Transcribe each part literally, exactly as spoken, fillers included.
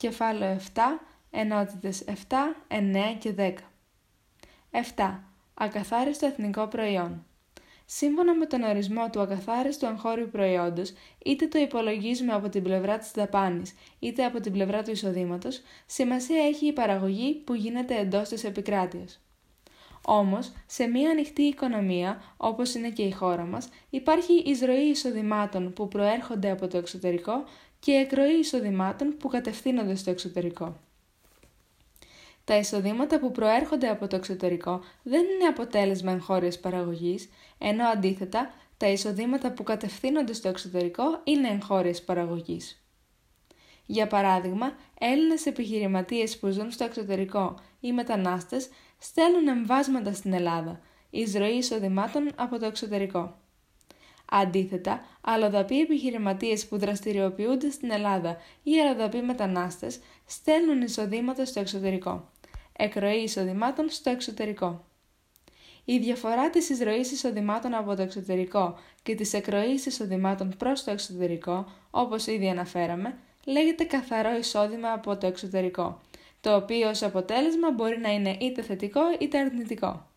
κεφάλαιο επτά, ενότητες επτά, εννέα και δέκα. επτά. Ακαθάριστο εθνικό προϊόν. Σύμφωνα με τον ορισμό του ακαθάριστου εγχώριου προϊόντος, είτε το υπολογίζουμε από την πλευρά της δαπάνης, είτε από την πλευρά του εισοδήματος, σημασία έχει η παραγωγή που γίνεται εντός της επικράτειας. Όμως, σε μια ανοιχτή οικονομία, όπως είναι και η χώρα μας, υπάρχει εισρωή εισοδημάτων που προέρχονται από το εξωτερικό και εκροή εισοδημάτων που κατευθύνονται στο εξωτερικό. Τα εισοδήματα που προέρχονται από το εξωτερικό δεν είναι αποτέλεσμα εγχώριας παραγωγής, ενώ αντίθετα, τα εισοδήματα που κατευθύνονται στο εξωτερικό είναι εγχώριας παραγωγής. Για παράδειγμα, Έλληνες επιχειρηματίες που ζουν στο εξωτερικό ή μετανάστες στέλνουν εμβάσματα στην Ελλάδα, εισρωή εισοδημάτων από το εξωτερικό. Αντίθετα, αλλοδαποί επιχειρηματίες που δραστηριοποιούνται στην Ελλάδα ή αλλοδαποί μετανάστες στέλνουν εισοδήματα στο εξωτερικό. Εκροή εισοδημάτων στο εξωτερικό. Η διαφορά της εισρωής εισοδημάτων από το εξωτερικό και της εκροής εισοδημάτων προς το εξωτερικό, όπως ήδη αναφέραμε, λέγεται καθαρό εισόδημα από το εξωτερικό, το οποίο ως αποτέλεσμα μπορεί να είναι είτε θετικό είτε αρνητικό.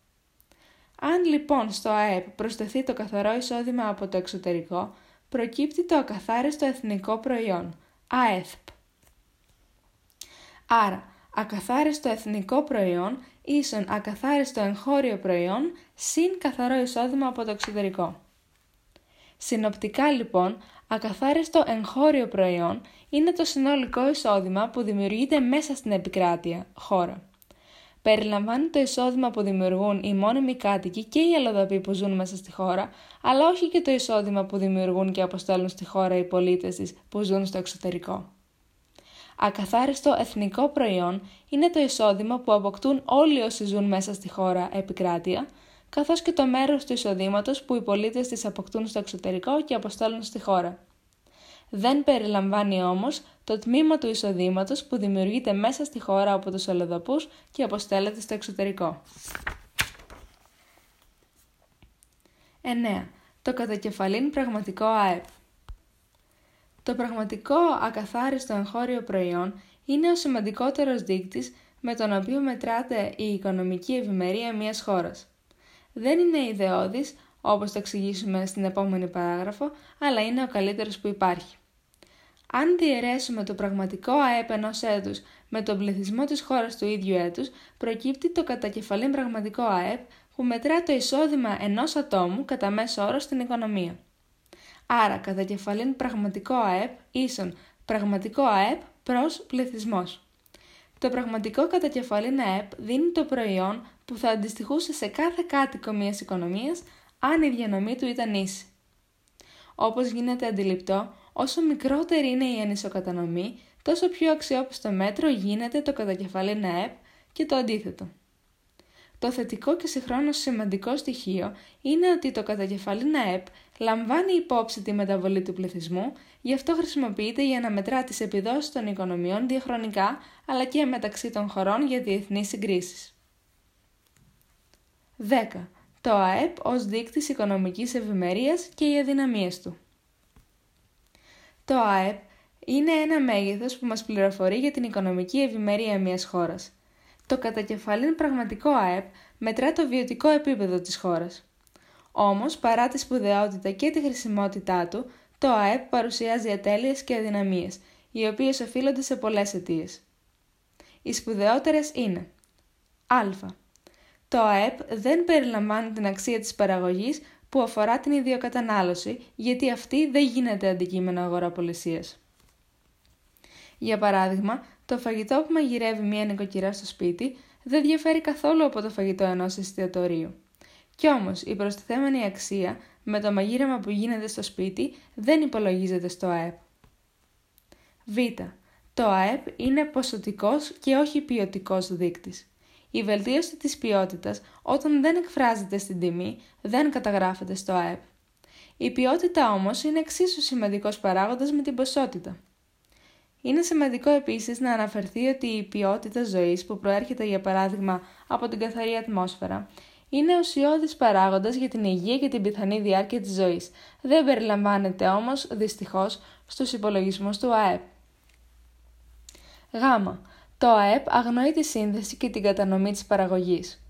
Αν λοιπόν στο Α Ε Π προσθεθεί το καθαρό εισόδημα από το εξωτερικό, προκύπτει το ακαθάριστο εθνικό προϊόν, Α Ε Θ Π. Άρα, ακαθάριστο εθνικό προϊόν ίσον ακαθάριστο εγχώριο προϊόν συν καθαρό εισόδημα από το εξωτερικό. Συνοπτικά λοιπόν, ακαθάριστο εγχώριο προϊόν είναι το συνολικό εισόδημα που δημιουργείται μέσα στην επικράτεια, χώρα. Περιλαμβάνει το εισόδημα που δημιουργούν οι μόνιμοι κάτοικοι και οι αλλοδαποί που ζουν μέσα στη χώρα, αλλά όχι και το εισόδημα που δημιουργούν και αποστέλνουν στη χώρα οι πολίτες της που ζουν στο εξωτερικό. Ακαθάριστο εθνικό προϊόν είναι το εισόδημα που αποκτούν όλοι όσοι ζουν μέσα στη χώρα επικράτεια, καθώς και το μέρος του εισοδήματος που οι πολίτες της αποκτούν στο εξωτερικό και αποστέλνουν στη χώρα. Δεν περιλαμβάνει όμως το τμήμα του εισοδήματος που δημιουργείται μέσα στη χώρα από τους αλλοδαπούς και αποστέλλεται στο εξωτερικό. εννέα. Το κατακεφαλήν πραγματικό Α Ε Π. Το πραγματικό ακαθάριστο εγχώριο προϊόν είναι ο σημαντικότερος δείκτης με τον οποίο μετράται η οικονομική ευημερία μιας χώρας. Δεν είναι ιδεώδης, όπως θα εξηγήσουμε στην επόμενη παράγραφο, αλλά είναι ο καλύτερος που υπάρχει. Αν διαιρέσουμε το πραγματικό Α Ε Π ενός έτους με τον πληθυσμό της χώρας του ίδιου έτους, προκύπτει το κατακεφαλήν πραγματικό Α Ε Π που μετρά το εισόδημα ενός ατόμου κατά μέσο όρο στην οικονομία. Άρα, κατακεφαλήν πραγματικό Α Ε Π ίσον πραγματικό Α Ε Π προς πληθυσμός. Το πραγματικό κατακεφαλήν Α Ε Π δίνει το προϊόν που θα αντιστοιχούσε σε κάθε κάτοικο μιας οικονομίας, αν η διανομή του ήταν ίση. Όπως γίνεται αντιληπτό, όσο μικρότερη είναι η ανισοκατανομή, τόσο πιο αξιόπιστο μέτρο γίνεται το κατακεφαλήν Α Ε Π και το αντίθετο. Το θετικό και συγχρόνως σημαντικό στοιχείο είναι ότι το κατακεφαλήν Α Ε Π λαμβάνει υπόψη τη μεταβολή του πληθυσμού, γι' αυτό χρησιμοποιείται για να μετρά τις επιδόσεις των οικονομιών διαχρονικά, αλλά και μεταξύ των χωρών για διεθνείς συγκρίσεις. δέκα. Το Α Ε Π ως δείκτης οικονομικής ευημερίας και οι αδυναμίες του. Το Α Ε Π είναι ένα μέγεθος που μας πληροφορεί για την οικονομική ευημερία μιας χώρας. Το κατακεφαλήν πραγματικό Α Ε Π μετρά το βιωτικό επίπεδο της χώρας. Όμως, παρά τη σπουδαιότητα και τη χρησιμότητά του, το Α Ε Π παρουσιάζει ατέλειες και αδυναμίες, οι οποίες οφείλονται σε πολλές αιτίες. Οι σπουδαιότερες είναι: Α. Το Α Ε Π δεν περιλαμβάνει την αξία της παραγωγής που αφορά την ιδιοκατανάλωση, γιατί αυτή δεν γίνεται αντικείμενο αγοραπολισίας. Για παράδειγμα, το φαγητό που μαγειρεύει μία νοικοκυρά στο σπίτι δεν διαφέρει καθόλου από το φαγητό ενός εστιατορίου. Κι όμως, η προστιθέμενη αξία με το μαγείρεμα που γίνεται στο σπίτι δεν υπολογίζεται στο Α Ε Π. Β. Το Α Ε Π είναι ποσοτικός και όχι ποιοτικός δείκτης. Η βελτίωση της ποιότητας, όταν δεν εκφράζεται στην τιμή, δεν καταγράφεται στο Α Ε Π. Η ποιότητα όμως είναι εξίσου σημαντικός παράγοντας με την ποσότητα. Είναι σημαντικό επίσης να αναφερθεί ότι η ποιότητα ζωής που προέρχεται για παράδειγμα από την καθαρή ατμόσφαιρα είναι ουσιώδης παράγοντας για την υγεία και την πιθανή διάρκεια της ζωής. Δεν περιλαμβάνεται όμως δυστυχώς στους υπολογισμούς του Α Ε Π. Γ. Το Α Ε Π αγνοεί τη σύνθεση και την κατανομή της παραγωγής.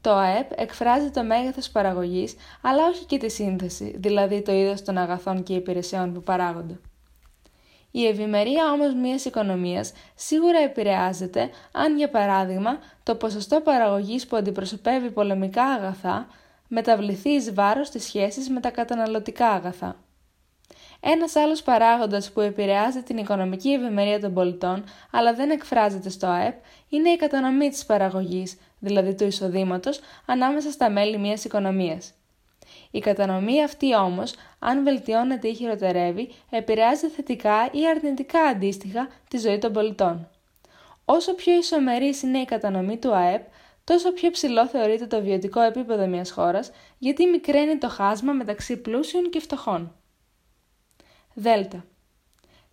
Το Α Ε Π εκφράζει το μέγεθος παραγωγής, αλλά όχι και τη σύνθεση, δηλαδή το είδος των αγαθών και υπηρεσιών που παράγονται. Η ευημερία όμως μιας οικονομίας σίγουρα επηρεάζεται αν, για παράδειγμα, το ποσοστό παραγωγής που αντιπροσωπεύει πολεμικά αγαθά μεταβληθεί εις βάρος της σχέσης με τα καταναλωτικά αγαθά. Ένας άλλος παράγοντας που επηρεάζει την οικονομική ευημερία των πολιτών αλλά δεν εκφράζεται στο Α Ε Π είναι η κατανομή της παραγωγής, δηλαδή του εισοδήματος, ανάμεσα στα μέλη μιας οικονομίας. Η κατανομή αυτή όμως, αν βελτιώνεται ή χειροτερεύει, επηρεάζει θετικά ή αρνητικά αντίστοιχα τη ζωή των πολιτών. Όσο πιο ισομερής είναι η κατανομή του Α Ε Π, τόσο πιο ψηλό θεωρείται το βιωτικό επίπεδο μιας χώρας, γιατί μικραίνει το χάσμα μεταξύ πλούσιων και φτωχών. Δ.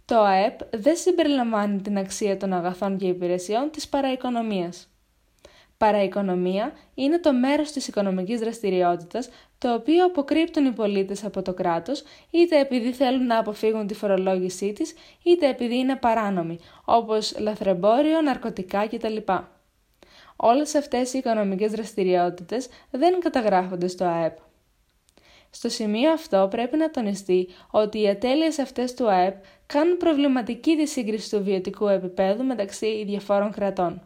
Το Α Ε Π δεν συμπεριλαμβάνει την αξία των αγαθών και υπηρεσιών της παραοικονομίας. Παραοικονομία είναι το μέρος της οικονομικής δραστηριότητας το οποίο αποκρύπτουν οι πολίτες από το κράτος είτε επειδή θέλουν να αποφύγουν τη φορολόγησή της είτε επειδή είναι παράνομη, όπως λαθρεμπόριο, ναρκωτικά κτλ. Όλες αυτές οι οικονομικές δραστηριότητες δεν καταγράφονται στο Α Ε Π. Στο σημείο αυτό πρέπει να τονιστεί ότι οι ατέλειες αυτές του Α Ε Π κάνουν προβληματική τη σύγκριση του βιωτικού επίπεδου μεταξύ διαφόρων κρατών.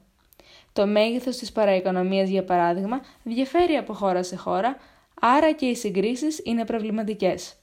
Το μέγεθος της παραοικονομίας, για παράδειγμα, διαφέρει από χώρα σε χώρα, άρα και οι συγκρίσεις είναι προβληματικές.